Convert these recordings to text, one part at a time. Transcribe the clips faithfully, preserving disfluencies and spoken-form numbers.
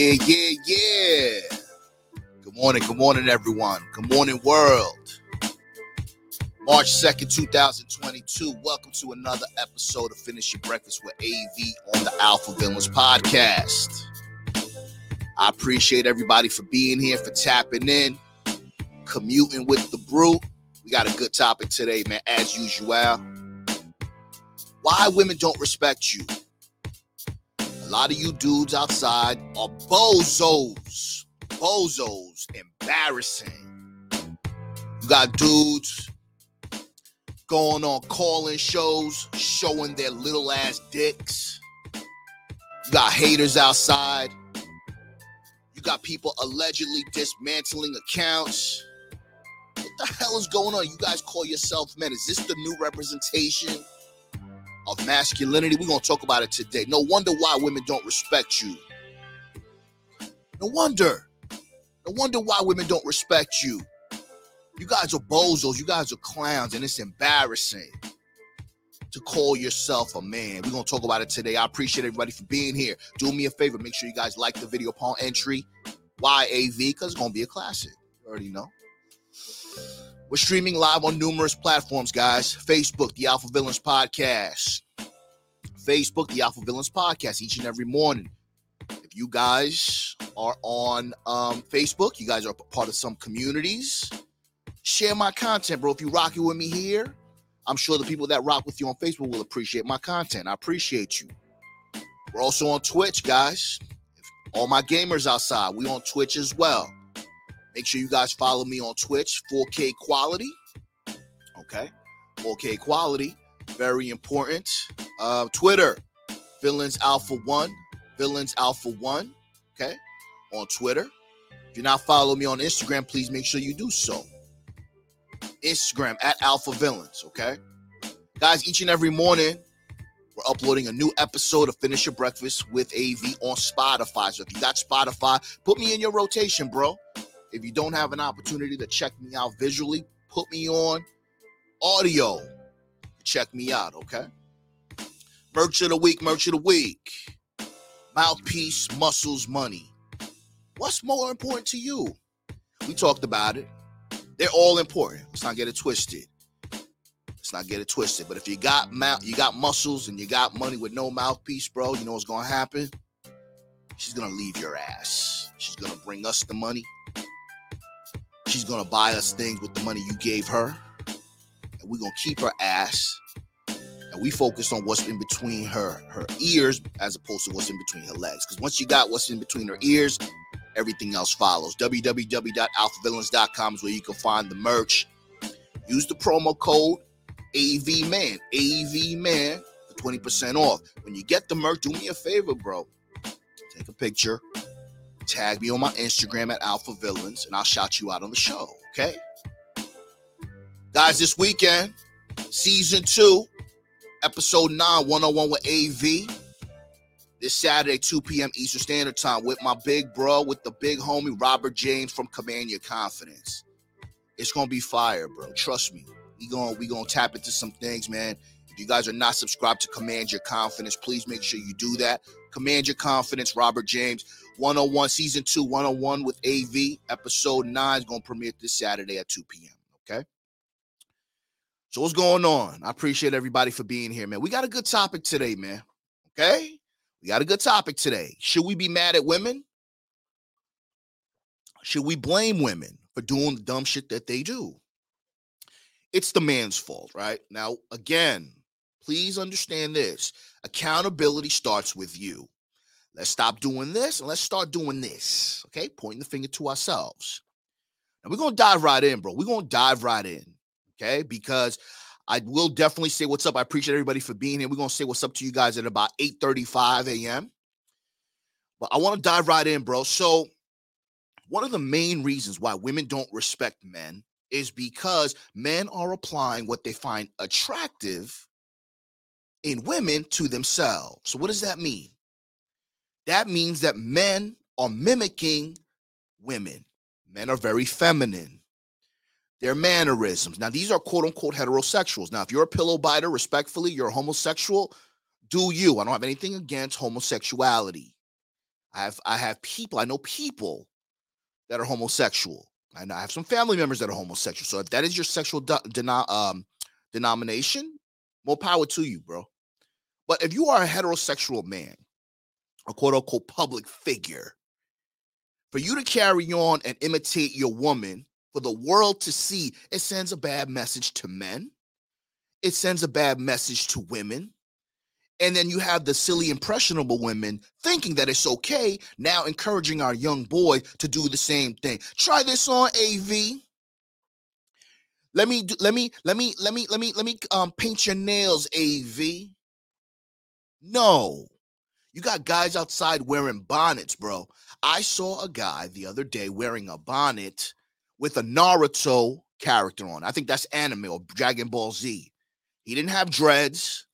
Yeah, yeah, yeah. Good morning, good morning, everyone. Good morning, world. March second, twenty twenty-two. Welcome to another episode of Finish Your Breakfast with A V on the Alpha Villains podcast. I appreciate everybody for being here, for tapping in, commuting with the brew. We got a good topic today, man, as usual. Why women don't respect you. A lot of you dudes outside are bozos. Bozos. Embarrassing. You got dudes going on call-in shows, showing their little ass dicks. You got haters outside. You got people allegedly dismantling accounts. What the hell is going on? You guys call yourself men. Is this the new representation of masculinity? We're going to talk about it today. No wonder why women don't respect you. No wonder. No wonder why women don't respect you. You guys are bozos. You guys are clowns, and it's embarrassing to call yourself a man. We're going to talk about it today. I appreciate everybody for being here. Do me a favor. Make sure you guys like the video upon entry. Y A V, because it's going to be a classic. You already know. We're streaming live on numerous platforms, guys. Facebook, The Alpha Villains Podcast. Facebook, The Alpha Villains Podcast, each and every morning. If you guys are on um, Facebook, you guys are part of some communities, share my content, bro. If you rock it with me here, I'm sure the people that rock with you on Facebook will appreciate my content. I appreciate you. We're also on Twitch, guys. If all my gamers outside, we on Twitch as well. Make sure you guys follow me on Twitch, four K quality. Okay, four K quality, very important. Uh, Twitter, Villains Alpha One, Villains Alpha One. Okay, on Twitter. If you're not following me on Instagram, please make sure you do so. Instagram at Alpha Villains. Okay, guys. Each and every morning, we're uploading a new episode of Finish Your Breakfast with A V on Spotify. So if you got Spotify, put me in your rotation, bro. If you don't have an opportunity to check me out visually, put me on audio. Check me out, okay? Merch of the week, merch of the week. Mouthpiece, muscles, money. What's more important to you? We talked about it. They're all important. Let's not get it twisted. Let's not get it twisted. But if you got mouth, you got muscles and you got money with no mouthpiece, bro, you know what's going to happen? She's going to leave your ass. She's going to bring us the money. She's going to buy us things with the money you gave her. And we're going to keep her ass. And we focus on what's in between her, her ears as opposed to what's in between her legs. Because once you got what's in between her ears, everything else follows. w w w dot alpha villains dot com is where you can find the merch. Use the promo code A V man. A V man for twenty percent off. When you get the merch, do me a favor, bro. Take a picture. Tag me on my Instagram at Alpha Villains, and I'll shout you out on the show, okay? Guys, this weekend, season two, episode nine, one oh one with A V. This Saturday, two p.m. Eastern Standard Time with my big bro, with the big homie, Robert James from Command Your Confidence. It's going to be fire, bro. Trust me. We're going we gonna to tap into some things, man. If you guys are not subscribed to Command Your Confidence, please make sure you do that. Command Your Confidence, Robert James. one oh one, season two, one oh one with A V, episode nine is going to premiere this Saturday at two p.m., okay? So what's going on? I appreciate everybody for being here, man. We got a good topic today, man, okay? We got a good topic today. Should we be mad at women? Should we blame women for doing the dumb shit that they do? It's the man's fault, right? Now, again, please understand this. Accountability starts with you. Let's stop doing this and let's start doing this, okay? Pointing the finger to ourselves. And we're going to dive right in, bro. We're going to dive right in, okay? Because I will definitely say what's up. I appreciate everybody for being here. We're going to say what's up to you guys at about eight thirty-five a.m. But I want to dive right in, bro. So one of the main reasons why women don't respect men is because men are applying what they find attractive in women to themselves. So what does that mean? That means that men are mimicking women. Men are very feminine. Their mannerisms. Now, these are quote-unquote heterosexuals. Now, if you're a pillow biter, respectfully, you're a homosexual, do you. I don't have anything against homosexuality. I I have I have people, I know people that are homosexual. I know I have some family members that are homosexual. So if that is your sexual de- denom- um, denomination, more power to you, bro. But if you are a heterosexual man, a quote-unquote public figure, for you to carry on and imitate your woman for the world to see, it sends a bad message to men. It sends a bad message to women. And then you have the silly, impressionable women thinking that it's okay, now encouraging our young boy to do the same thing. Try this on, A V. Let me do, let me let me let me let me let me um paint your nails, A V. No. You got guys outside wearing bonnets, bro. I saw a guy the other day wearing a bonnet with a Naruto character on. I think that's anime or Dragon Ball Z. He didn't have dreads.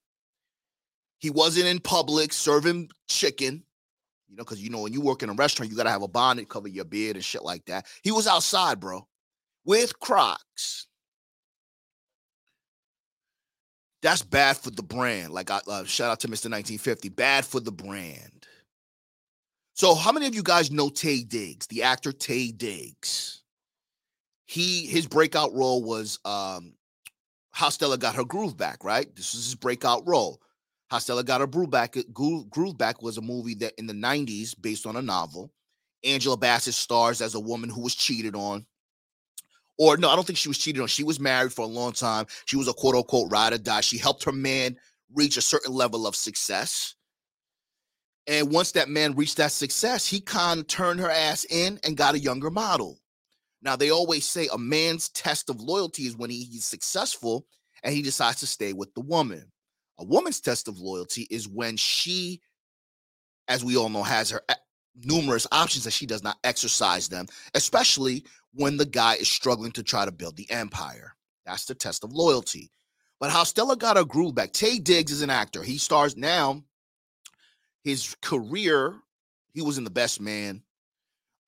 He wasn't in public serving chicken, you know, because, you know, when you work in a restaurant, you got to have a bonnet, cover your beard and shit like that. He was outside, bro, with Crocs. That's bad for the brand. Like, I, uh, shout out to Mister nineteen fifty. Bad for the brand. So how many of you guys know Taye Diggs, the actor Taye Diggs? He, his breakout role was um, How Stella Got Her Groove Back, right? This was his breakout role. How Stella Got Her Groove Back, Groove Back was a movie that in the nineties based on a novel. Angela Bassett stars as a woman who was cheated on. Or no, I don't think she was cheated on. She was married for a long time. She was a quote-unquote ride or die. She helped her man reach a certain level of success. And once that man reached that success, he kind of turned her ass in and got a younger model. Now, they always say a man's test of loyalty is when he, he's successful and he decides to stay with the woman. A woman's test of loyalty is when she, as we all know, has her numerous options that she does not exercise them, especially when the guy is struggling to try to build the empire. That's the test of loyalty. But How Stella Got Her Groove Back. Taye Diggs is an actor. He stars now. His career, he was in The Best Man.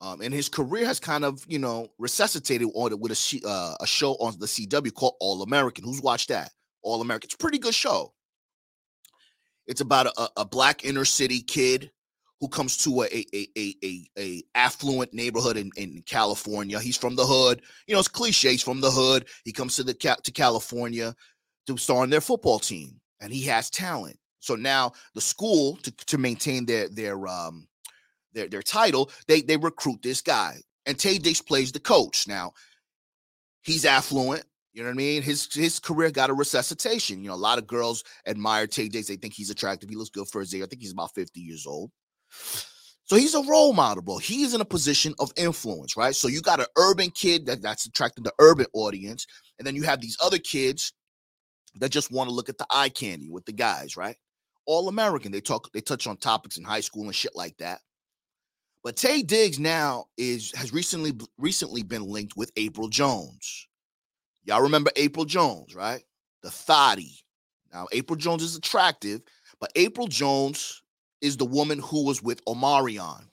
Um, and his career has kind of, you know, resuscitated with a, uh, a show on the C W called All American. Who's watched that? All American. It's a pretty good show. It's about a, a black inner city kid who comes to a a a a, a affluent neighborhood in, in California. He's from the hood. You know, it's cliche. He's from the hood. He comes to the to California to star on their football team, and he has talent. So now the school, to, to maintain their their um their their title, they they recruit this guy, and Taye Diggs plays the coach. Now he's affluent. You know what I mean? His his career got a resuscitation. You know, a lot of girls admire Taye Diggs. They think he's attractive. He looks good for his age. I think he's about fifty years old. So he's a role model, bro. He is in a position of influence, right? So you got an urban kid that, that's attracting the urban audience. And then you have these other kids that just want to look at the eye candy with the guys, right? All American. They talk, they touch on topics in high school and shit like that. But Taye Diggs now is has recently recently been linked with April Jones. Y'all remember April Jones, right? The thotty. Now, April Jones is attractive, but April Jones is the woman who was with Omarion.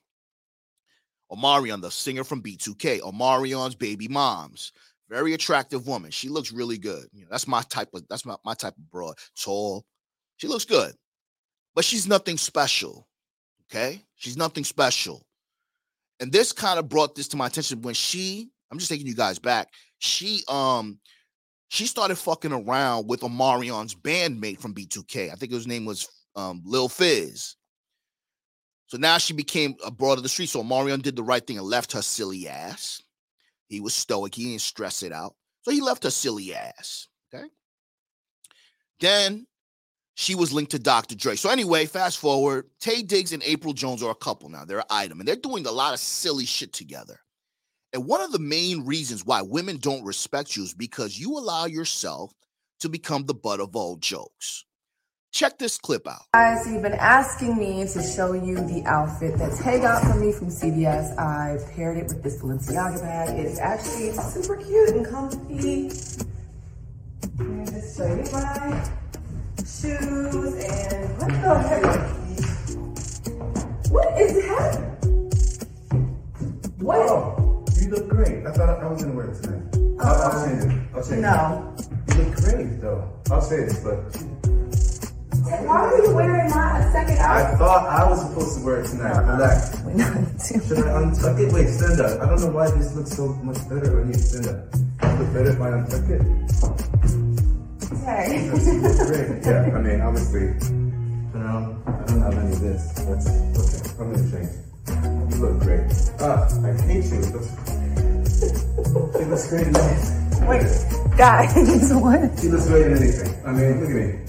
Omarion, the singer from B two K. Omarion's baby moms. Very attractive woman. She looks really good. You know, that's my type of, that's my, my type of broad. Tall. She looks good. But she's nothing special. Okay? She's nothing special. And this kind of brought this to my attention when she, I'm just taking you guys back. She um she started fucking around with Omarion's bandmate from B two K. I think his name was um, Lil Fizz. So now she became a broad of the street. So Omarion did the right thing and left her silly ass. He was stoic. He didn't stress it out. So he left her silly ass. Okay. Then she was linked to Doctor Dre. So anyway, fast forward. Taye Diggs and April Jones are a couple now. They're an item. And they're doing a lot of silly shit together. And one of the main reasons why women don't respect you is because you allow yourself to become the butt of all jokes. Check this clip out. Guys, you've been asking me to show you the outfit that Taye got for me from C V S. I paired it with this Balenciaga bag. It's actually super cute and comfy. Let me just show you my shoes and what the heck? What is happening? What? Whoa. You look great. I thought I, I was gonna wear it today. Uh, I'll, I'll change it. I'll change no. it. No. You look great, though. I'll say this, but And why were you wearing not a second outfit? I thought I was supposed to wear it tonight. Relax. We're not too. Should I untuck it? Wait, stand up. I don't know why this looks so much better when you stand up. It looks better if I untuck it. Sorry. That's great. Yeah, I mean, obviously, you know, I don't have any of this. That's okay. I'm gonna change. You look great. Ah, uh, I hate you. She looks great in anything. Wait, guys, what? She looks great in anything. I mean, look at me.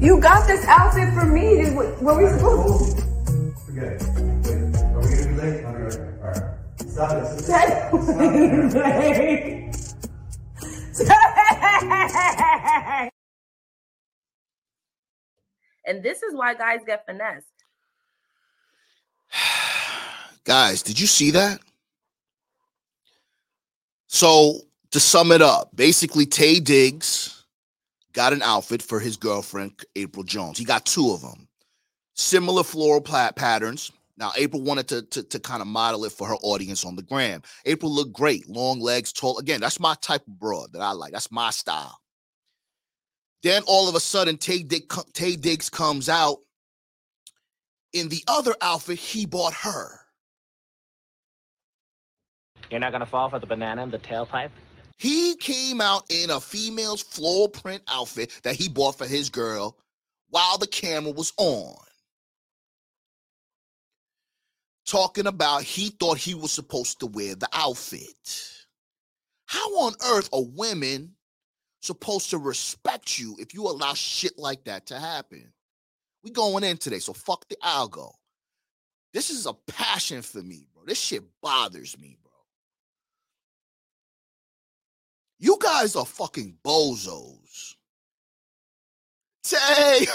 You got this outfit for me. Did, what were we supposed to do? Forget it. Wait, are we going to be late? All right. Stop it. Stop it. Stop it. And this is why guys get finessed. Guys, did you see that? So to sum it up, basically Taye Diggs got an outfit for his girlfriend, April Jones. He got two of them. Similar floral plat patterns. Now, April wanted to, to, to kind of model it for her audience on the gram. April looked great. Long legs, tall. Again, that's my type of broad that I like. That's my style. Then all of a sudden, Taye Diggs, Taye Diggs comes out in the other outfit he bought her. You're not going to fall for the banana and the tailpipe? He came out in a female's floral print outfit that he bought for his girl while the camera was on. Talking about he thought he was supposed to wear the outfit. How on earth are women supposed to respect you if you allow shit like that to happen? We going in today, so fuck the algo. This is a passion for me, bro. This shit bothers me, bro. You guys are fucking bozos. Tay,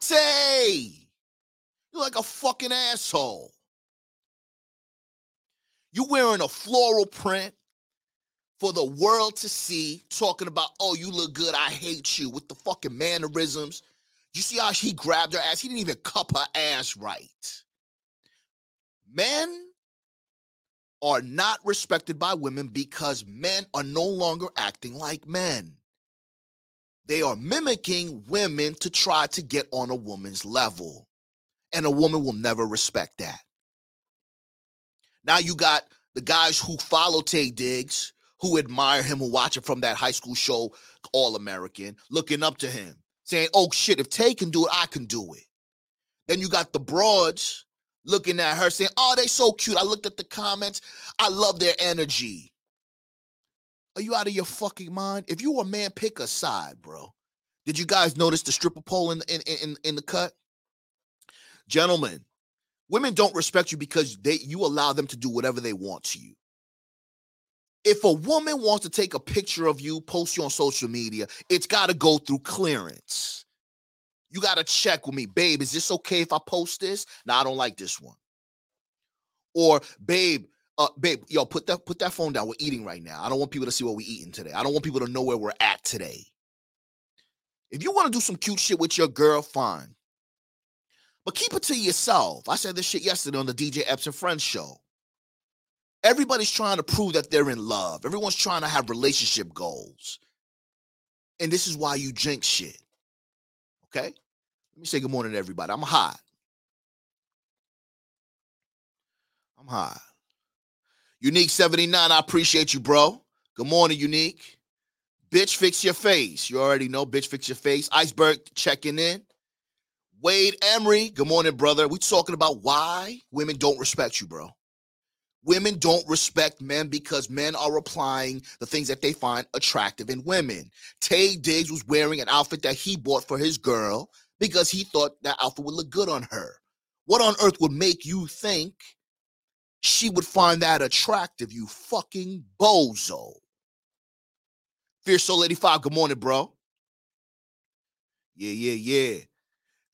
Tay, you're like a fucking asshole. You wearing a floral print for the world to see, talking about, oh, you look good, I hate you, with the fucking mannerisms. You see how he grabbed her ass? He didn't even cup her ass right. Men are not respected by women because men are no longer acting like men. They are mimicking women to try to get on a woman's level. And a woman will never respect that. Now you got the guys who follow Taye Diggs, who admire him, who watch him from that high school show, All American, looking up to him, saying, oh shit, if Tay can do it, I can do it. Then you got the broads looking at her saying, oh, they so cute. I looked at the comments. I love their energy. Are you out of your fucking mind? If you a man, pick a side, bro. Did you guys notice the stripper pole in, in, in, in the cut? Gentlemen, women don't respect you because they you allow them to do whatever they want to you. If a woman wants to take a picture of you, post you on social media, it's got to go through clearance. You got to check with me, babe, is this okay if I post this? No, I don't like this one. Or, babe, uh, babe, yo, put that put that phone down. We're eating right now. I don't want people to see what we're eating today. I don't want people to know where we're at today. If you want to do some cute shit with your girl, fine. But keep it to yourself. I said this shit yesterday on the D J Epps and Friends show. Everybody's trying to prove that they're in love. Everyone's trying to have relationship goals. And this is why you jinx shit. Okay? Let me say good morning to everybody. I'm hot. I'm hot. Unique seventy-nine, I appreciate you, bro. Good morning, Unique. Bitch, fix your face. You already know, bitch, fix your face. Iceberg checking in. Wade Emery, good morning, brother. We talking about why women don't respect you, bro. Women don't respect men because men are applying the things that they find attractive in women. Taye Diggs was wearing an outfit that he bought for his girl because he thought that outfit would look good on her. What on earth would make you think she would find that attractive, you fucking bozo? Fierce Soul eighty-five, good morning, bro. Yeah, yeah, yeah.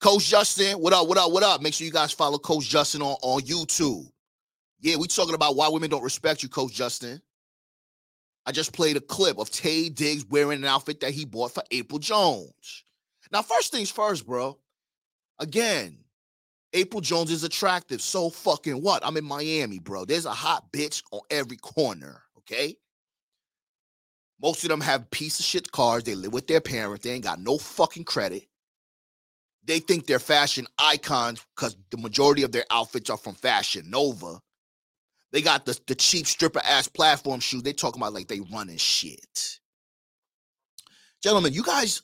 Coach Justin, what up, what up, what up? Make sure you guys follow Coach Justin on, on YouTube. Yeah, we talking about why women don't respect you, Coach Justin. I just played a clip of Taye Diggs wearing an outfit that he bought for April Jones. Now, first things first, bro. Again, April Jones is attractive. So fucking what? I'm in Miami, bro. There's a hot bitch on every corner, okay? Most of them have piece of shit cars. They live with their parents. They ain't got no fucking credit. they think they're fashion icons because the majority of their outfits are from Fashion Nova. They got the, the cheap stripper ass platform shoes. They talking about like they running shit. Gentlemen, you guys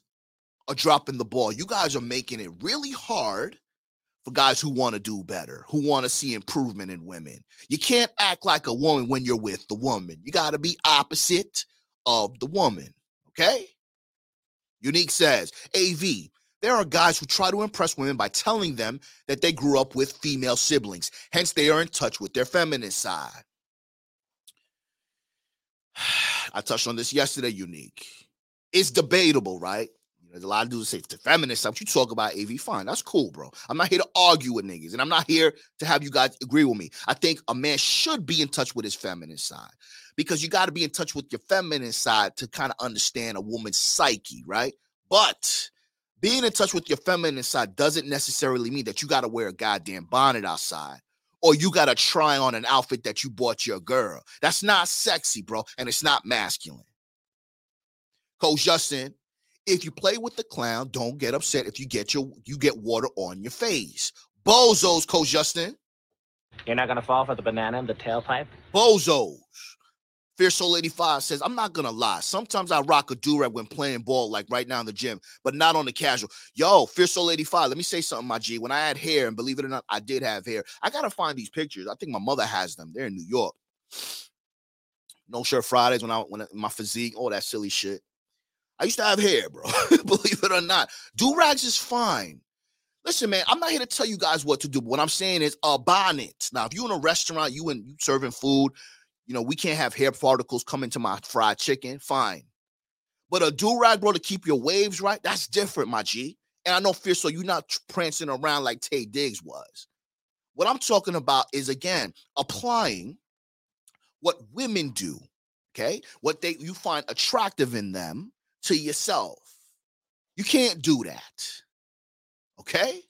are dropping the ball. You guys are making it really hard for guys who want to do better, who want to see improvement in women. You can't act like a woman when you're with the woman. You got to be opposite of the woman, okay? Unique says, A V, there are guys who try to impress women by telling them that they grew up with female siblings. Hence, they are in touch with their feminine side. I touched on this yesterday, Unique. It's debatable, right? There's a lot of dudes that say, it's the feminist stuff. You talk about A V, fine. That's cool, bro. I'm not here to argue with niggas, and I'm not here to have you guys agree with me. I think a man should be in touch with his feminine side because you got to be in touch with your feminine side to kind of understand a woman's psyche, right? But being in touch with your feminine side doesn't necessarily mean that you got to wear a goddamn bonnet outside or you got to try on an outfit that you bought your girl. That's not sexy, bro, and it's not masculine. Coach Justin, if you play with the clown, don't get upset if you get your you get water on your face. Bozos, Coach Justin. You're not going to fall for the banana and the tailpipe? Bozos. Fierce Soul eighty-five says, I'm not going to lie. Sometimes I rock a durag when playing ball, like right now in the gym, but not on the casual. Yo, Fierce Soul eighty-five, let me say something, my G. When I had hair, and believe it or not, I did have hair. I got to find these pictures. I think my mother has them. They're in New York. No Shirt Fridays when I when I, my physique, all that silly shit. I used to have hair, bro, believe it or not. Do-rags is fine. Listen, man, I'm not here to tell you guys what to do. But what I'm saying is a bonnet. Now, if you're in a restaurant, you and you serving food, you know, we can't have hair particles come into my fried chicken, fine. But a do-rag, bro, to keep your waves right, that's different, my G. And I know, Fierce, so you're not prancing around like Taye Diggs was. What I'm talking about is, again, applying what women do, okay? What they you find attractive in them. To yourself. You can't do that. Okay?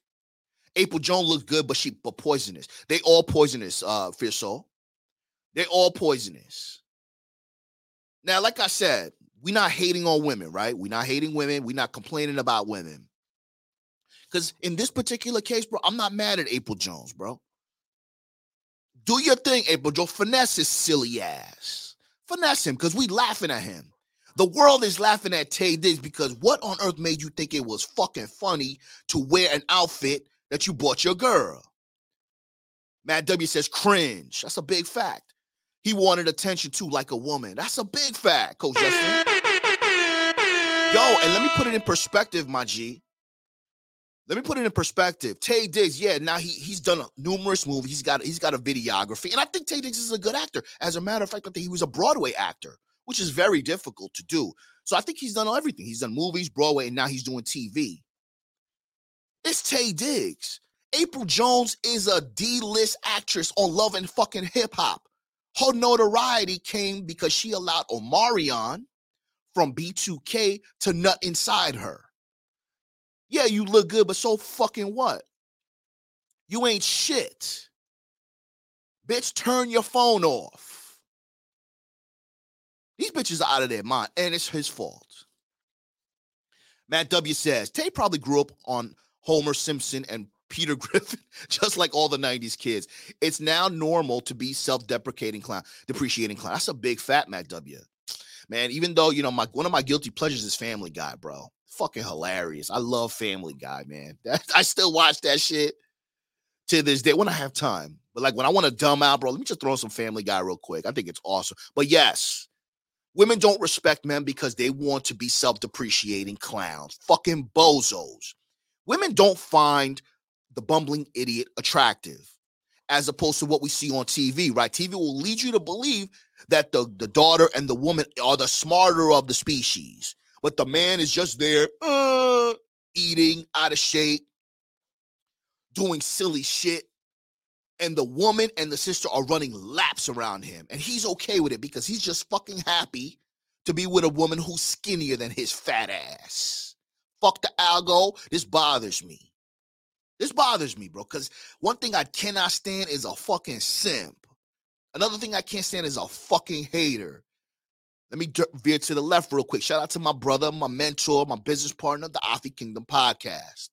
April Jones looked good, but she but poisonous. They all poisonous, uh, Fierce Soul. They all poisonous. Now, like I said, we're not hating on women, right? We're not hating women. We're not complaining about women. Because in this particular case, bro, I'm not mad at April Jones, bro. Do your thing, April Jones. Finesse his silly ass. Finesse him, because we laughing at him. The world is laughing at Taye Diggs because what on earth made you think it was fucking funny to wear an outfit that you bought your girl? Matt W says cringe. That's a big fact. He wanted attention too, like a woman. That's a big fact, Coach Justin. Yo, and let me put it in perspective, my G. Let me put it in perspective. Taye Diggs, yeah, now he he's done a numerous movies. He's got he's got a videography, and I think Taye Diggs is a good actor. As a matter of fact, I think he was a Broadway actor, which is very difficult to do. So I think he's done everything. He's done movies, Broadway, and now he's doing T V. It's Taye Diggs. April Jones is a D-list actress on Love and fucking Hip Hop. Her notoriety came because she allowed Omarion from B two K to nut inside her. Yeah, you look good, but so fucking what? You ain't shit. Bitch, turn your phone off. These bitches are out of their mind, and it's his fault. Matt W says, Taye probably grew up on Homer Simpson and Peter Griffin, just like all the nineties kids. It's now normal to be self-deprecating clown, depreciating clown. That's a big fat Matt W. Man, even though, you know, my one of my guilty pleasures is Family Guy, bro. Fucking hilarious. I love Family Guy, man. That, I still watch that shit to this day when I have time. But, like, when I want to dumb out, bro, let me just throw in some Family Guy real quick. I think it's awesome. But, yes. Women don't respect men because they want to be self-depreciating clowns. Fucking bozos. Women don't find the bumbling idiot attractive as opposed to what we see on T V, right? T V will lead you to believe that the, the daughter and the woman are the smarter of the species. But the man is just there uh, eating, out of shape, doing silly shit. And the woman and the sister are running laps around him. And he's okay with it because he's just fucking happy to be with a woman who's skinnier than his fat ass. Fuck the algo. This bothers me. This bothers me, bro. Because one thing I cannot stand is a fucking simp. Another thing I can't stand is a fucking hater. Let me veer to the left real quick. Shout out to my brother, my mentor, my business partner, the Afi Kingdom Podcast.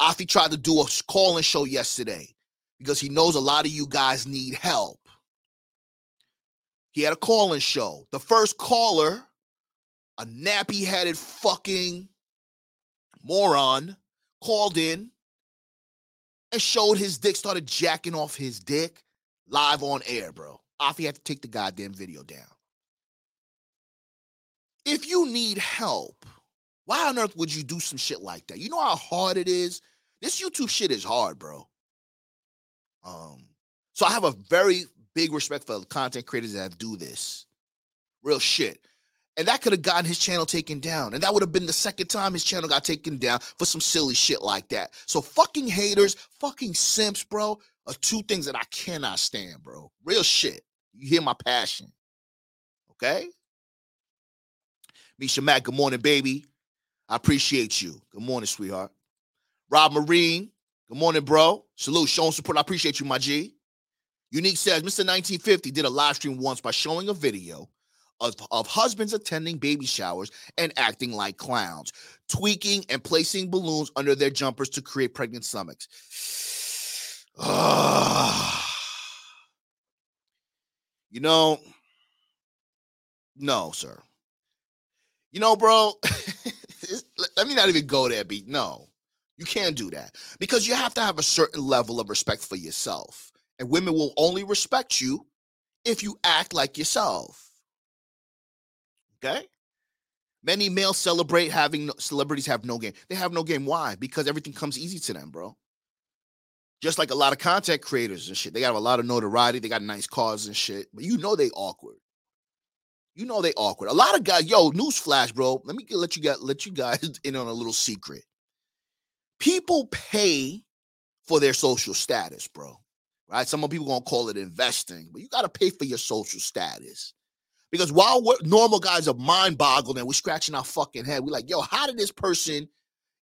Afi tried to do a call-in show yesterday because he knows a lot of you guys need help. He had a call-in show. The first caller, a nappy-headed fucking moron, called in and showed his dick, started jacking off his dick live on air, bro. Afi had to take the goddamn video down. If you need help, why on earth would you do some shit like that? You know how hard it is? This YouTube shit is hard, bro. Um, so I have a very big respect for content creators that do this. Real shit. And that could have gotten his channel taken down. And that would have been the second time his channel got taken down for some silly shit like that. So fucking haters, fucking simps, bro, are two things that I cannot stand, bro. Real shit. You hear my passion. Okay? Misha Mack, good morning, baby. I appreciate you. Good morning, sweetheart. Rob Marine, good morning, bro. Salute, showing support. I appreciate you, my G. Unique says, Mister nineteen fifty did a live stream once by showing a video of, of husbands attending baby showers and acting like clowns, tweaking and placing balloons under their jumpers to create pregnant stomachs. Uh, you know, no, sir. You know, bro, let me not even go there, B. No, you can't do that because you have to have a certain level of respect for yourself. And women will only respect you if you act like yourself. Okay? Many males celebrate having no, celebrities have no game. They have no game. Why? Because everything comes easy to them, bro. Just like a lot of content creators and shit. They got a lot of notoriety. They got nice cars and shit. But you know they awkward. You know they awkward. A lot of guys, yo, newsflash, bro. Let me get, let you guys, let you guys in on a little secret. People pay for their social status, bro. Right? Some people gonna call it investing, but you gotta pay for your social status because while we're, normal guys are mind boggled and we're scratching our fucking head, we're like, "Yo, how did this person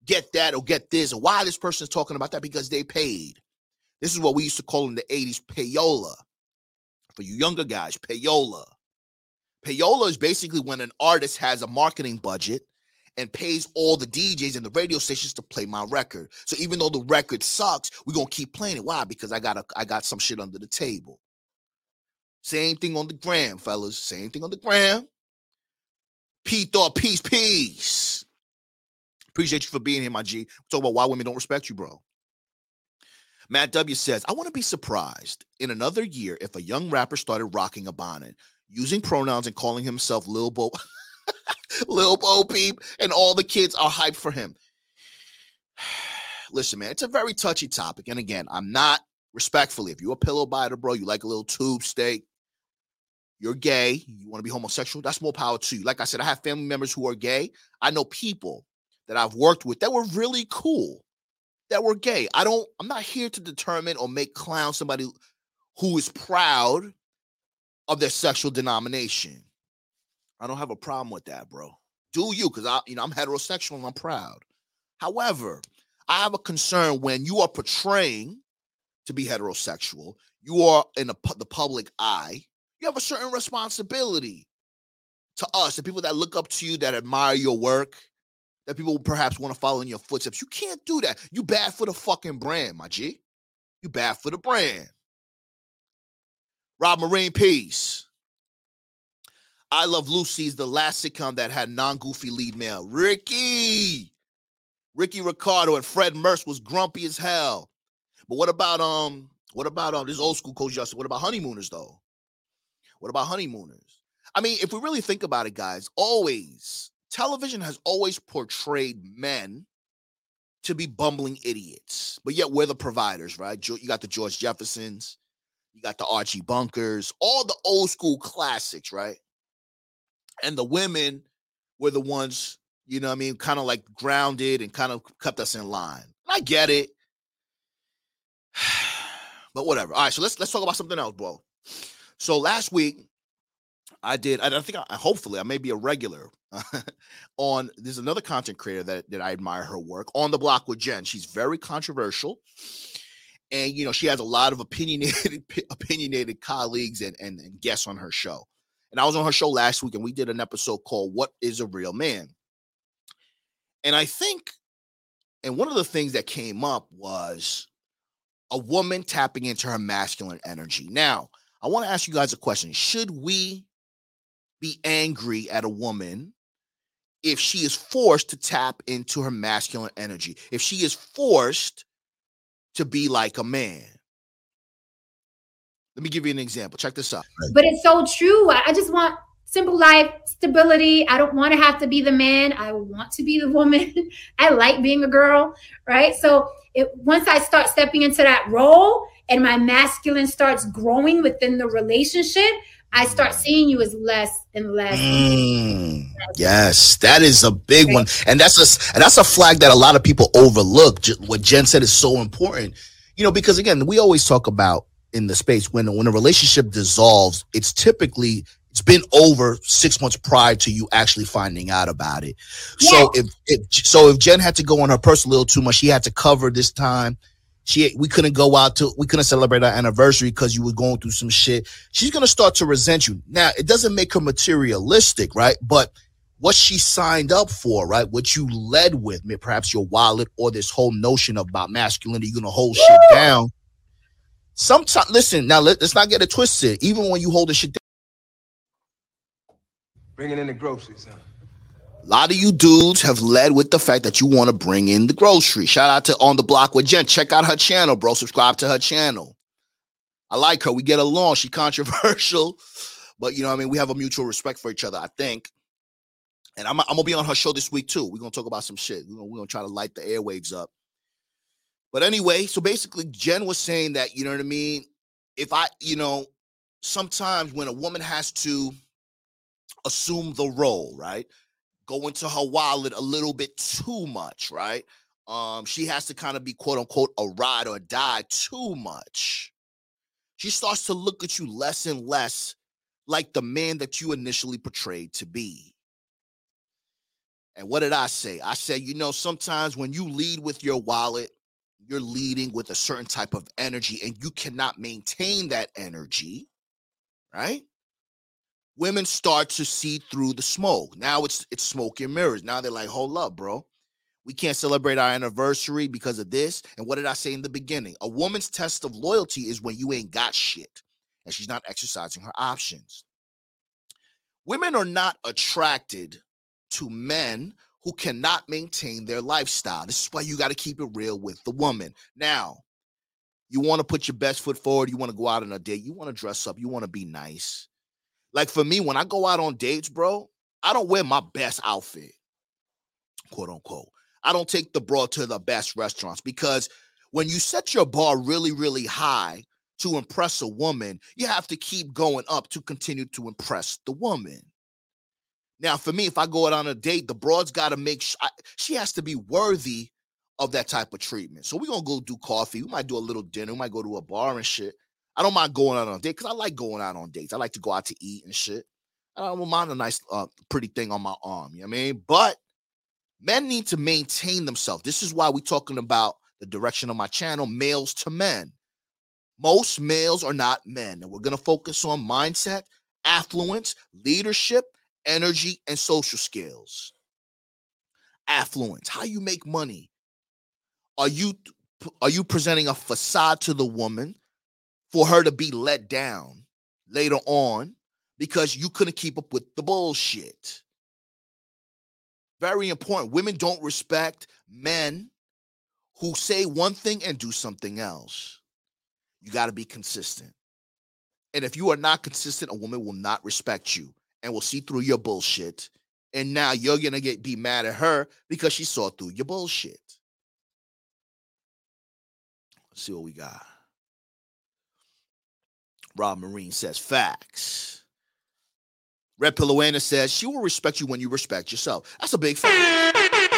get that or get this? Or why this person's talking about that?" Because they paid. This is what we used to call in the eighties payola. For you younger guys, payola. Payola is basically when an artist has a marketing budget and pays all the D Js and the radio stations to play my record. So even though the record sucks, we're going to keep playing it. Why? Because I got a, I got some shit under the table. Same thing on the gram, fellas. Same thing on the gram. Pete thought, peace, peace. Appreciate you for being here, my G. Talk about why women don't respect you, bro. Matt W. says, I want to be surprised in another year if a young rapper started rocking a bonnet, using pronouns and calling himself Lil Bo... Lil Bo Peep, and all the kids are hyped for him. Listen, man, it's a very touchy topic. And again, I'm not respectfully. If you're a pillow biter, bro, you like a little tube steak, you're gay, you want to be homosexual, that's more power to you. Like I said, I have family members who are gay. I know people that I've worked with that were really cool, that were gay. I don't, I'm not here to determine or make clown somebody who is proud of their sexual denomination. I don't have a problem with that, bro. Do you? Because I, you know, I'm heterosexual and I'm proud. However, I have a concern when you are portraying to be heterosexual. You are in a, the public eye. You have a certain responsibility to us, the people that look up to you, that admire your work, that people perhaps want to follow in your footsteps. You can't do that. You bad for the fucking brand, my G. You bad for the brand. Rob Marine, peace. I Love Lucy is the last sitcom that had non-goofy lead male. Ricky! Ricky Ricardo and Fred Mertz was grumpy as hell. But what about, um, what about um, this old school Coach Justin? What about Honeymooners, though? What about Honeymooners? I mean, if we really think about it, guys, always, television has always portrayed men to be bumbling idiots. But yet we're the providers, right? You got the George Jeffersons. You got the Archie Bunkers. All the old school classics, right? And the women were the ones, you know what I mean, kind of like grounded and kind of kept us in line. I get it. But whatever. All right, so let's let's talk about something else, bro. So last week I did, I think I hopefully I may be a regular on, there's another content creator that, that I admire her work, On the Block with Jen. She's very controversial. And, you know, she has a lot of opinionated opinionated colleagues and, and, and guests on her show. And I was on her show last week, and we did an episode called What is a Real Man? And I think, And one of the things that came up was a woman tapping into her masculine energy. Now, I want to ask you guys a question. Should we be angry at a woman if she is forced to tap into her masculine energy? If she is forced to be like a man? Let me give you an example. Check this out. But it's so true. I just want simple life, stability. I don't want to have to be the man. I want to be the woman. I like being a girl, right? So it, once I start stepping into that role and my masculine starts growing within the relationship, I start seeing you as less and less. Mm, yes, that is a big one. And that's a, and that's a flag that a lot of people overlook. What Jen said is so important, you know, because again, we always talk about in the space when, when a relationship dissolves, it's typically it's been over six months prior to you actually finding out about it. Yes. So if, if so, if Jen had to go on her purse a little too much, she had to cover this time. She we couldn't go out to we couldn't celebrate our anniversary because you were going through some shit. She's gonna start to resent you. Now it doesn't make her materialistic, right? But what she signed up for, right? What you led with, perhaps your wallet or this whole notion about masculinity, you're gonna hold Woo! shit down. Sometimes, listen now. Let, let's not get it twisted. Even when you hold this shit down. Bringing in the groceries, huh? A lot of you dudes have led with the fact that you want to bring in the grocery. Shout out to On the Block with Jen. Check out her channel, bro. Subscribe to her channel. I like her. We get along. She controversial, but you know what I mean? We have a mutual respect for each other, I think. And I'm, I'm going to be on her show this week too. We're going to talk about some shit. We're going to try to light the airwaves up. But anyway, so basically Jen was saying that, you know what I mean? If I, you know, sometimes when a woman has to assume the role, right, go into her wallet a little bit too much, right? Um, she has to kind of be, quote unquote, a ride or die too much. She starts to look at you less and less like the man that you initially portrayed to be. And what did I say? I said, you know, sometimes when you lead with your wallet, you're leading with a certain type of energy and you cannot maintain that energy, right? Women start to see through the smoke. Now it's it's smoke and mirrors. Now they're like, hold up, bro. We can't celebrate our anniversary because of this. And what did I say in the beginning? A woman's test of loyalty is when you ain't got shit and she's not exercising her options. Women are not attracted to men who cannot maintain their lifestyle. This is why you got to keep it real with the woman. Now, you want to put your best foot forward. You want to go out on a date. You want to dress up. You want to be nice. Like for me, when I go out on dates, bro, I don't wear my best outfit, quote unquote. I don't take the bra to the best restaurants because when you set your bar really, really high to impress a woman, you have to keep going up to continue to impress the woman. Now, for me, if I go out on a date, the broad's got to make sure sh- she has to be worthy of that type of treatment. So we're going to go do coffee. We might do a little dinner. We might go to a bar and shit. I don't mind going out on a date because I like going out on dates. I like to go out to eat and shit. I don't mind a nice, uh, pretty thing on my arm. You know what I mean? But men need to maintain themselves. This is why we're talking about the direction of my channel, males to men. Most males are not men. And we're going to focus on mindset, affluence, leadership, energy, and social skills. Affluence, how you make money. Are you, are you presenting a facade to the woman for her to be let down later on because you couldn't keep up with the bullshit? Very important. Women don't respect men who say one thing and do something else. You got to be consistent. And if you are not consistent, a woman will not respect you and will see through your bullshit. And now you're going to get be mad at her because she saw through your bullshit. Let's see what we got. Rob Marine says, facts. Red Pillow Anna says, she will respect you when you respect yourself. That's a big fact. Now,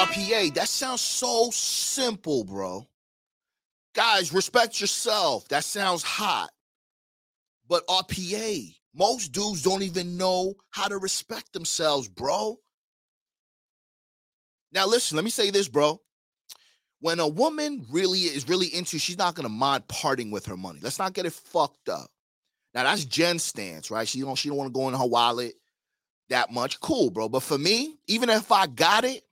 R P A, that sounds so simple, bro. Guys, respect yourself. That sounds hot. But R P A, most dudes don't even know how to respect themselves, bro. Now, listen, let me say this, bro. When a woman really is really into, she's not going to mind parting with her money. Let's not get it fucked up. Now, that's Jen's stance, right? She don't, she don't want to go in her wallet that much. Cool, bro. But for me, even if I got it,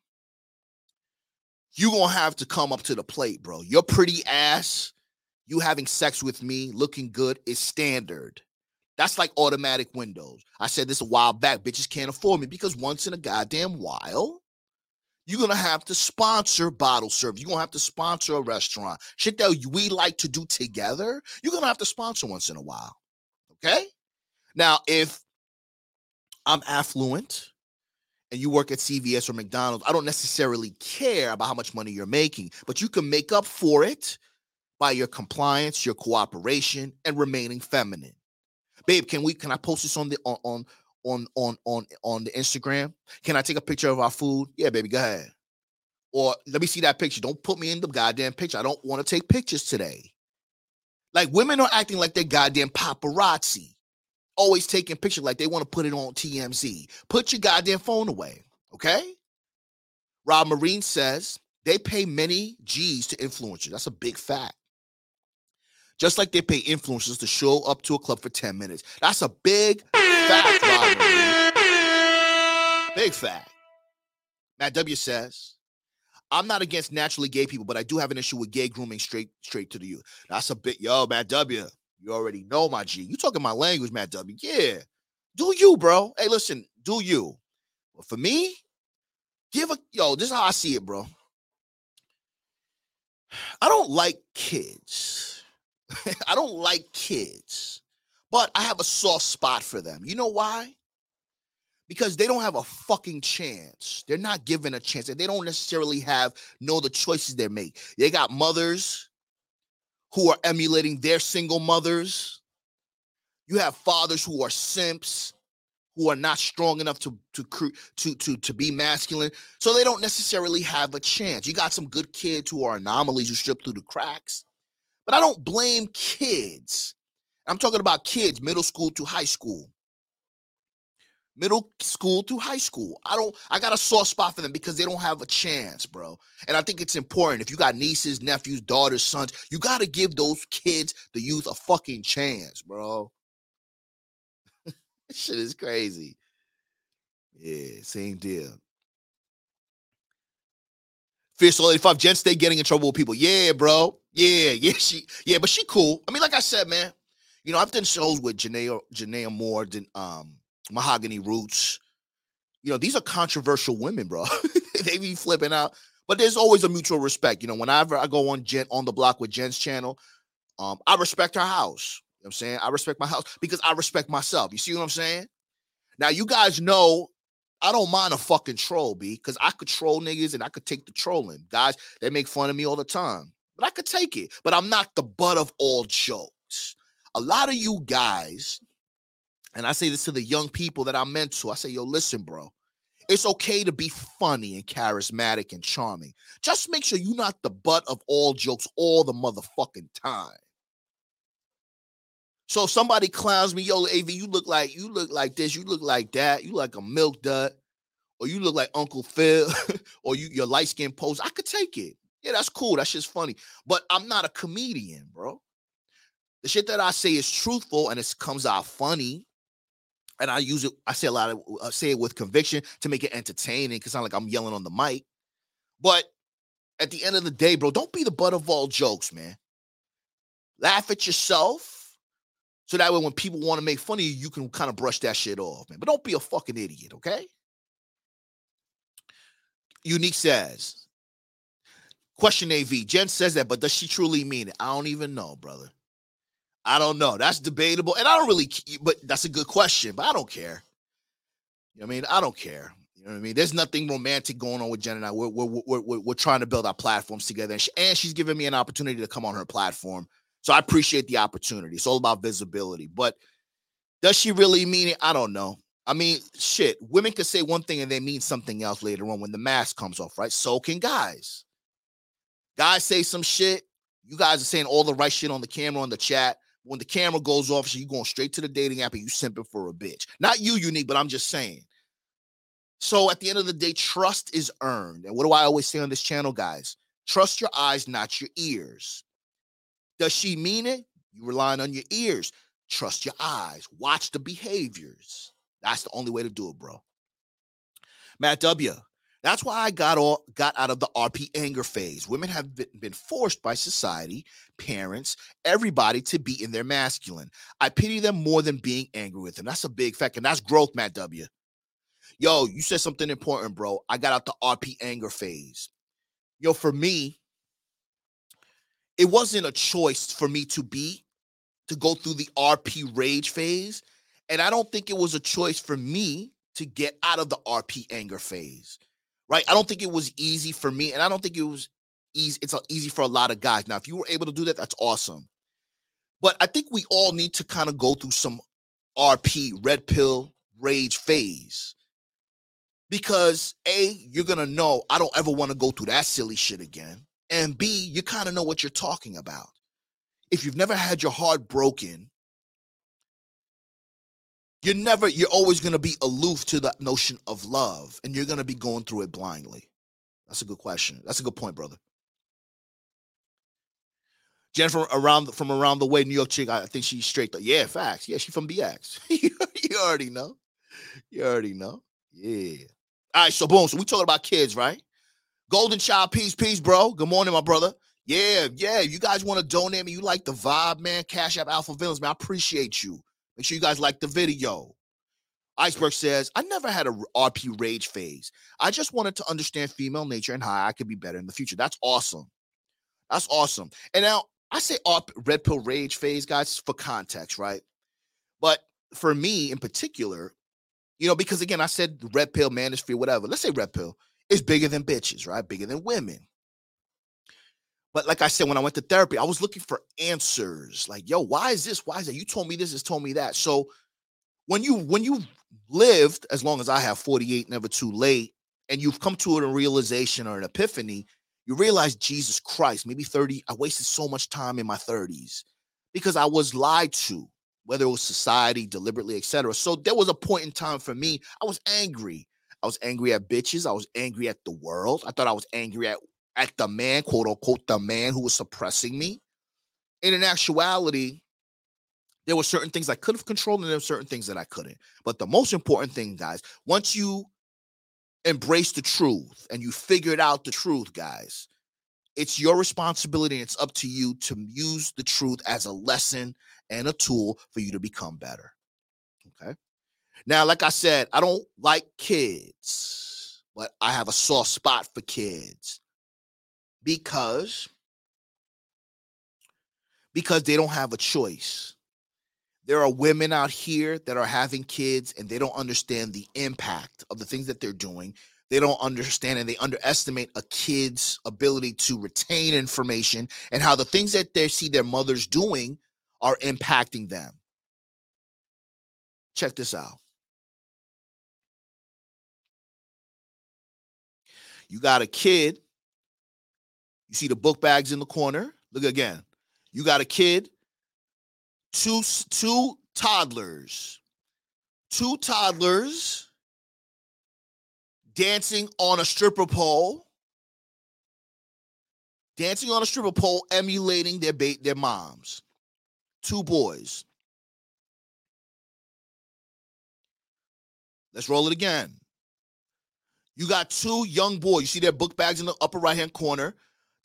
you're going to have to come up to the plate, bro. Your pretty ass, you having sex with me, looking good is standard. That's like automatic windows. I said this a while back. Bitches can't afford me because once in a goddamn while, you're going to have to sponsor bottle service. You're going to have to sponsor a restaurant. Shit that we like to do together, you're going to have to sponsor once in a while. Okay? Now, if I'm affluent and you work at C V S or McDonald's, I don't necessarily care about how much money you're making, but you can make up for it by your compliance, your cooperation, and remaining feminine. Babe, can we? Can I post this on the on on on on on the Instagram? Can I take a picture of our food? Yeah, baby, go ahead. Or let me see that picture. Don't put me in the goddamn picture. I don't want to take pictures today. Like, women are acting like they're goddamn paparazzi, always taking pictures like they want to put it on T M Z. Put your goddamn phone away, okay? Rob Marine says they pay many G's to influencers. That's a big fact. Just like they pay influencers to show up to a club for ten minutes. That's a big fact, Robert. Big fact. Matt W. says, I'm not against naturally gay people, but I do have an issue with gay grooming straight straight to the youth. That's a bit, yo, Matt W., you already know, my G. You talking my language, Matt W. Yeah. Do you, bro. Hey, listen, do you. But for me, give a, yo, this is how I see it, bro. I don't like kids. I don't like kids, but I have a soft spot for them. You know why? Because they don't have a fucking chance. They're not given a chance. And they don't necessarily have, know the choices they make. They got mothers who are emulating their single mothers. You have fathers who are simps, who are not strong enough to, to, to, to, to be masculine. So they don't necessarily have a chance. You got some good kids who are anomalies who strip through the cracks. But I don't blame kids. I'm talking about kids, middle school to high school. Middle school to high school. I don't, I got a soft spot for them because they don't have a chance, bro. And I think it's important. If you got nieces, nephews, daughters, sons, you got to give those kids, the youth, a fucking chance, bro. This shit is crazy. Yeah, same deal. Fierce Soul eighty-five, Jen stay getting in trouble with people. Yeah, bro. Yeah, yeah, she, yeah, but she cool. I mean, like I said, man, you know, I've done shows with Janae, Janae Moore, did, um, Mahogany Roots. You know, these are controversial women, bro. They be flipping out, but there's always a mutual respect. You know, whenever I go on Jen on the block with Jen's channel, um, I respect her house. You know what I'm saying? I respect my house because I respect myself. You see what I'm saying? Now, you guys know I don't mind a fucking troll, B, because I could troll niggas and I could take the trolling. Guys, they make fun of me all the time. But I could take it. But I'm not the butt of all jokes. A lot of you guys, and I say this to the young people that I mentor, I say, yo, listen, bro, it's okay to be funny and charismatic and charming. Just make sure you're not the butt of all jokes all the motherfucking time. So if somebody clowns me, yo, A V, you look like you look like this, you look like that, you like a milk dud, or you look like Uncle Phil, or you your light skin pose, I could take it. Yeah, that's cool. That's just funny. But I'm not a comedian, bro. The shit that I say is truthful and it comes out funny. And I use it, I say a lot of I say it with conviction to make it entertaining because it's not like I'm yelling on the mic. But at the end of the day, bro, don't be the butt of all jokes, man. Laugh at yourself. So that way when people want to make fun of you, you can kind of brush that shit off, man. But don't be a fucking idiot, okay? Unique says, question A V, Jen says that, but does she truly mean it? I don't even know, brother. I don't know. That's debatable. And I don't really, but that's a good question, but I don't care. You know what I mean? I don't care. You know what I mean? There's nothing romantic going on with Jen and I. We're, we're, we're, we're, we're trying to build our platforms together. And, she, and she's giving me an opportunity to come on her platform. So I appreciate the opportunity. It's all about visibility. But does she really mean it? I don't know. I mean, shit, women could say one thing and they mean something else later on when the mask comes off, right? So can guys. Guys say some shit. You guys are saying all the right shit on the camera, on the chat. When the camera goes off, so you're going straight to the dating app and you simping for a bitch. Not you, Unique, but I'm just saying. So at the end of the day, trust is earned. And what do I always say on this channel, guys? Trust your eyes, not your ears. Does she mean it? You're relying on your ears. Trust your eyes. Watch the behaviors. That's the only way to do it, bro. Matt W., That's why I got all got out of the R P anger phase. Women have been, been forced by society, parents, everybody to be in their masculine. I pity them more than being angry with them. That's a big fact, and that's growth, Matt W. Yo, you said something important, bro. I got out the R P anger phase. Yo, for me, it wasn't a choice for me to be, to go through the R P rage phase. And I don't think it was a choice for me to get out of the R P anger phase, right? I don't think it was easy for me. And I don't think it was easy. It's easy for a lot of guys. Now, if you were able to do that, that's awesome. But I think we all need to kind of go through some R P, red pill, rage phase. Because A, you're going to know, I don't ever want to go through that silly shit again. And B, you kind of know what you're talking about. If you've never had your heart broken, you're never, you're always going to be aloof to the notion of love, and you're going to be going through it blindly. That's a good question. That's a good point, brother. Jen from around, from around the way, New York chick, I think she's straight though. Yeah, facts. Yeah, she's from B X. you, you already know. You already know. Yeah. All right, so boom. So we talking about kids, right? Golden Child, peace, peace, bro. Good morning, my brother. Yeah, yeah. You guys want to donate me? You like the vibe, man? Cash App Alpha Villains, man. I appreciate you. Make sure you guys like the video. Iceberg says, I never had a R P rage phase. I just wanted to understand female nature and how I could be better in the future. That's awesome. That's awesome. And now I say R P, red pill rage phase, guys, for context, right? But for me in particular, you know, because again, I said red pill, manosphere, whatever. Let's say red pill. It's bigger than bitches, right? Bigger than women. But like I said, when I went to therapy, I was looking for answers. Like, yo, why is this? Why is that? You told me this, this told me that. So when you when you've lived, as long as I have, forty-eight, never too late, and you've come to a realization or an epiphany, you realize, Jesus Christ, maybe thirty, I wasted so much time in my thirties because I was lied to, whether it was society, deliberately, et cetera. So there was a point in time for me, I was angry. I was angry at bitches. I was angry at the world. I thought I was angry at, at the man, quote unquote, the man who was suppressing me. And in actuality, there were certain things I could have controlled and there were certain things that I couldn't. But the most important thing, guys, once you embrace the truth and you figured out the truth, guys, it's your responsibility and it's up to you to use the truth as a lesson and a tool for you to become better. Okay? Now, like I said, I don't like kids, but I have a soft spot for kids because, because they don't have a choice. There are women out here that are having kids and they don't understand the impact of the things that they're doing. They don't understand and they underestimate a kid's ability to retain information and how the things that they see their mothers doing are impacting them. Check this out. You got a kid. You see the book bags in the corner. Look again. You got a kid. Two, two toddlers. Two toddlers dancing on a stripper pole. Dancing on a stripper pole, emulating their ba- their moms. Two boys. Let's roll it again. You got two young boys. You see their book bags in the upper right-hand corner.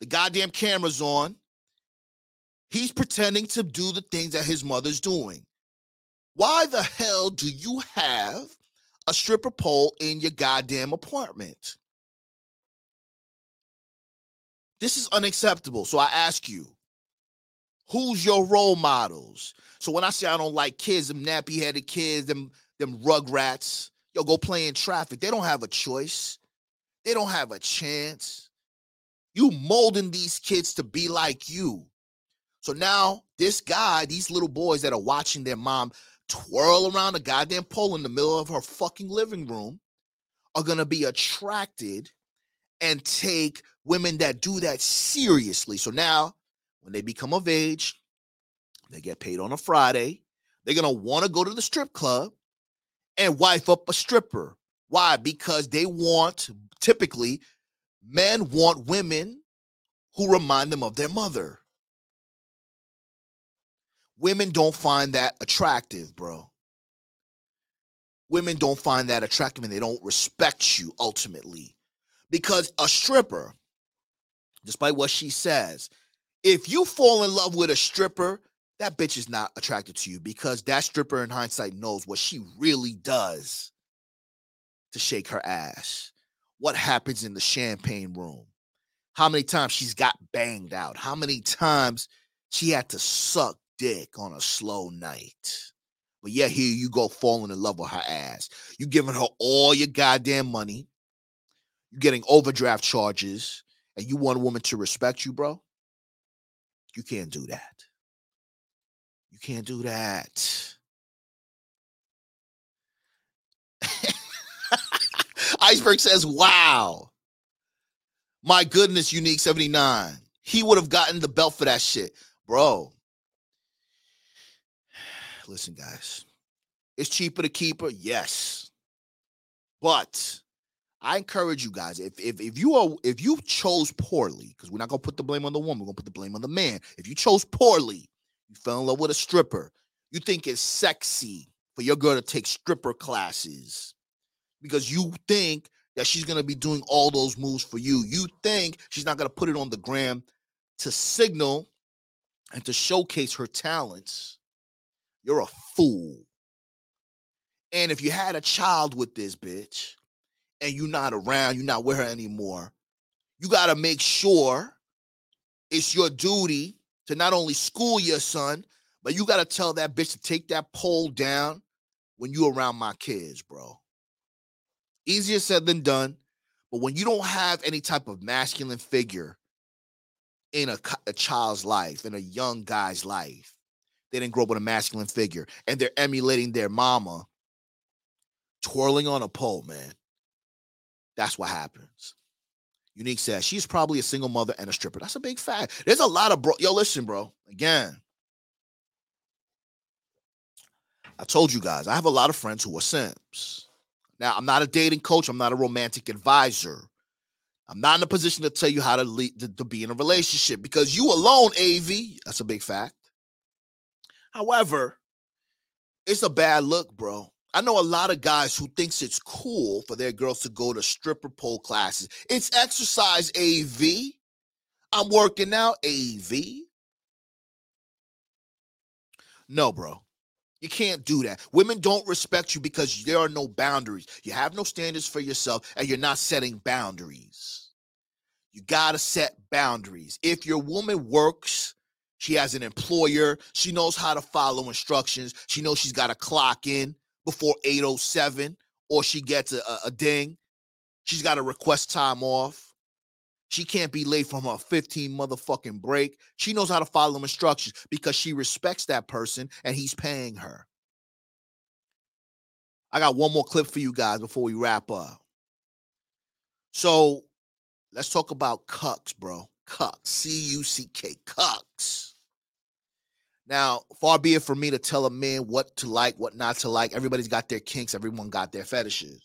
The goddamn camera's on. He's pretending to do the things that his mother's doing. Why the hell do you have a stripper pole in your goddamn apartment? This is unacceptable. So I ask you, who's your role models? So when I say I don't like kids, them nappy-headed kids, them, them rugrats, yo, go play in traffic. They don't have a choice. They don't have a chance. You molding these kids to be like you. So now this guy, these little boys that are watching their mom twirl around a goddamn pole in the middle of her fucking living room are going to be attracted and take women that do that seriously. So now when they become of age, they get paid on a Friday. They're going to want to go to the strip club and wife up a stripper. Why? Because they want, typically, men want women who remind them of their mother. Women don't find that attractive, bro. Women don't find that attractive and they don't respect you, ultimately. Because a stripper, despite what she says, if you fall in love with a stripper, that bitch is not attracted to you, because that stripper in hindsight knows what she really does to shake her ass. What happens in the champagne room? How many times she's got banged out? How many times she had to suck dick on a slow night? But yeah, here you go falling in love with her ass. You giving her all your goddamn money. You're getting overdraft charges, and you want a woman to respect you, bro? You can't do that. You can't do that. Iceberg says, wow. My goodness, Unique seventy-nine. He would have gotten the belt for that shit. Bro. Listen, guys. It's cheaper to keep her, yes. But I encourage you guys, if if if you are if you chose poorly, because we're not gonna put the blame on the woman, we're gonna put the blame on the man. If you chose poorly, you fell in love with a stripper, you think it's sexy for your girl to take stripper classes because you think that she's gonna be doing all those moves for you. You think she's not gonna put it on the gram to signal and to showcase her talents. You're a fool. And if you had a child with this bitch, and you're not around, you're not with her anymore, you got to make sure it's your duty to not only school your son, but you got to tell that bitch to take that pole down when you're around my kids, bro. Easier said than done, but when you don't have any type of masculine figure in a, a child's life, in a young guy's life, they didn't grow up with a masculine figure, and they're emulating their mama twirling on a pole, man. That's what happens. Unique says she's probably a single mother and a stripper. That's a big fact. There's a lot of bro. Yo, listen, bro. Again, I told you guys, I have a lot of friends who are simps. Now, I'm not a dating coach. I'm not a romantic advisor. I'm not in a position to tell you how to lead, to, to be in a relationship, because you alone, A V, that's a big fact. However, it's a bad look, bro. I know a lot of guys who thinks it's cool for their girls to go to stripper pole classes. It's exercise, A V. I'm working out, A V. No, bro. You can't do that. Women don't respect you because there are no boundaries. You have no standards for yourself, and you're not setting boundaries. You got to set boundaries. If your woman works, she has an employer, she knows how to follow instructions, she knows she's got to clock in before eight oh seven, or she gets a, a ding. She's got to request time off. She can't be late from her fifteen motherfucking break. She knows how to follow instructions because she respects that person and he's paying her. I got one more clip for you guys before we wrap up. So let's talk about cucks, bro. Cucks. C U C K. Cucks. Now, far be it for me to tell a man what to like, what not to like. Everybody's got their kinks. Everyone got their fetishes.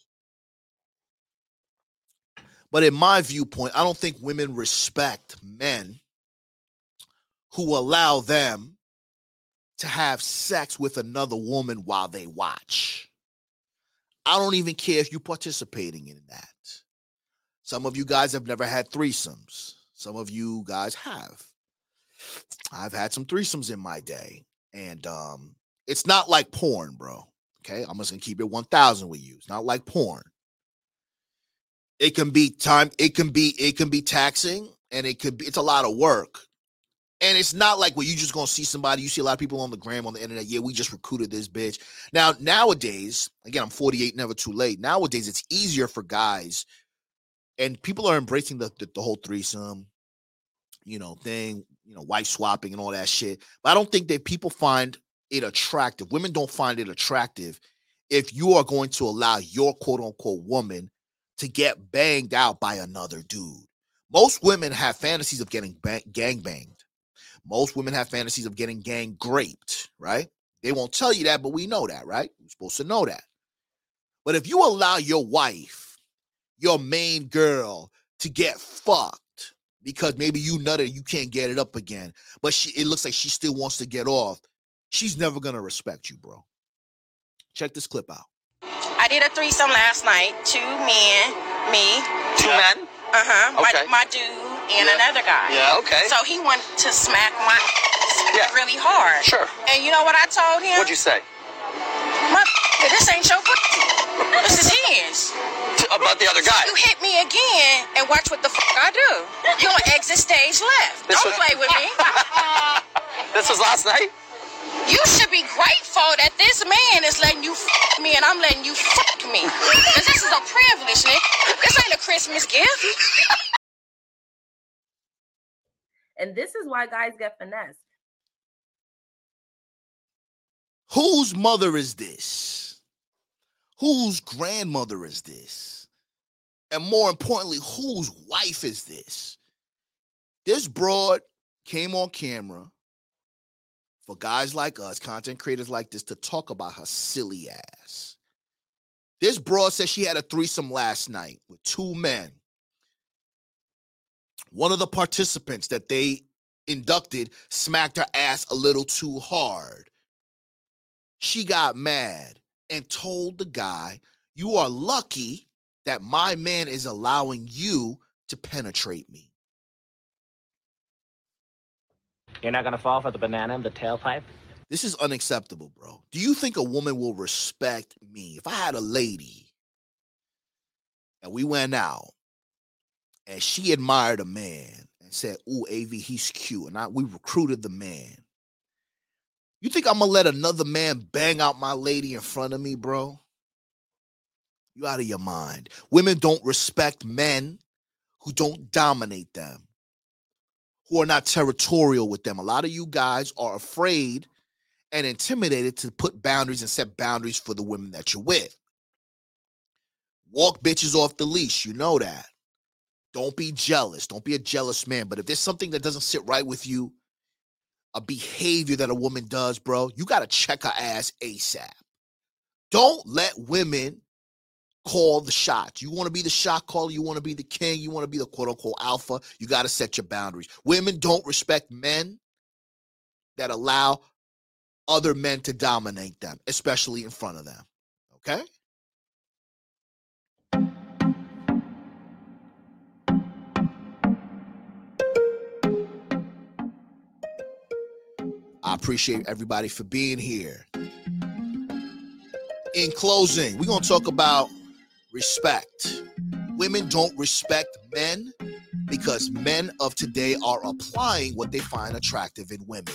But in my viewpoint, I don't think women respect men who allow them to have sex with another woman while they watch. I don't even care if you're participating in that. Some of you guys have never had threesomes. Some of you guys have. I've had some threesomes in my day, and um, it's not like porn, bro. Okay, I'm just gonna keep it one thousand with you. It's not like porn. It can be time. It can be. It can be taxing, and it could be. It's a lot of work, and it's not like where well, you just gonna see somebody. You see a lot of people on the gram, on the internet. Yeah, we just recruited this bitch. Now, nowadays, again, I'm forty-eight, never too late. Nowadays, it's easier for guys, and people are embracing the the, the whole threesome, you know, thing. You know, wife swapping and all that shit. But I don't think that people find it attractive. Women don't find it attractive if you are going to allow your quote-unquote woman to get banged out by another dude. Most women have fantasies of getting bang- gangbanged. Most women have fantasies of getting gang-graped, right? They won't tell you that, but we know that, right? We're supposed to know that. But if you allow your wife, your main girl, to get fucked, because maybe you nutted, you can't get it up again, but she, it looks like she still wants to get off, she's never going to respect you, bro. Check this clip out. I did a threesome last night. Two men, me, two men. Uh-huh. Okay. My, my dude and yeah. another guy. Yeah, okay. So he went to smack my ass yeah. really hard. Sure. And you know what I told him? What'd you say? My, this ain't your pussy. This is his. About the other guy. So you hit me again and watch what the fuck I do. You're on exit stage left. This Don't was... play with me. This was last night? You should be grateful that this man is letting you fuck me and I'm letting you fuck me. Because this is a privilege, nigga. This ain't a Christmas gift. And this is why guys get finessed. Whose mother is this? Whose grandmother is this? And more importantly, whose wife is this? This broad came on camera for guys like us, content creators like this, to talk about her silly ass. This broad said she had a threesome last night with two men. One of the participants that they inducted smacked her ass a little too hard. She got mad and told the guy, "You are lucky that my man is allowing you to penetrate me." You're not going to fall for the banana in the tailpipe? This is unacceptable, bro. Do you think a woman will respect me? If I had a lady and we went out and she admired a man and said, "Ooh, A V, he's cute," and I, we recruited the man, you think I'm going to let another man bang out my lady in front of me, bro? You out of your mind. Women don't respect men who don't dominate them, who are not territorial with them. A lot of you guys are afraid and intimidated to put boundaries and set boundaries for the women that you're with. Walk bitches off the leash. You know that. Don't be jealous. Don't be a jealous man. But if there's something that doesn't sit right with you, a behavior that a woman does, bro, you got to check her ass ASAP. Don't let women call the shots. You want to be the shot caller. You want to be the king. You want to be the quote-unquote alpha. You got to set your boundaries. Women don't respect men that allow other men to dominate them, especially in front of them. Okay? I appreciate everybody for being here. In closing, we're going to talk about respect. Women don't respect men because men of today are applying what they find attractive in women.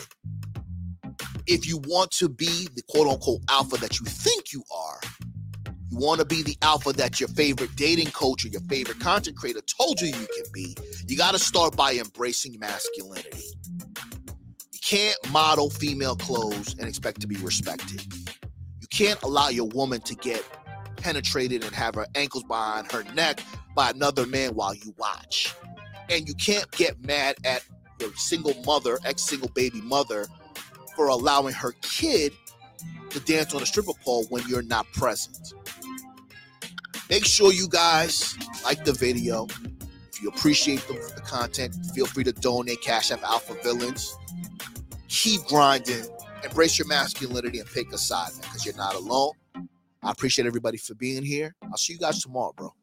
If you want to be the quote-unquote alpha that you think you are, you want to be the alpha that your favorite dating coach or your favorite content creator told you you can be, you got to start by embracing masculinity. You can't model female clothes and expect to be respected. You can't allow your woman to get penetrated and have her ankles behind her neck by another man while you watch. And you can't get mad at your single mother, ex-single baby mother, for allowing her kid to dance on a stripper pole when you're not present. Make sure you guys like the video. If you appreciate the, the content, feel free to donate, Cash App Alpha Villains. Keep grinding, embrace your masculinity, and pick a side because you're not alone. I appreciate everybody for being here. I'll see you guys tomorrow, bro.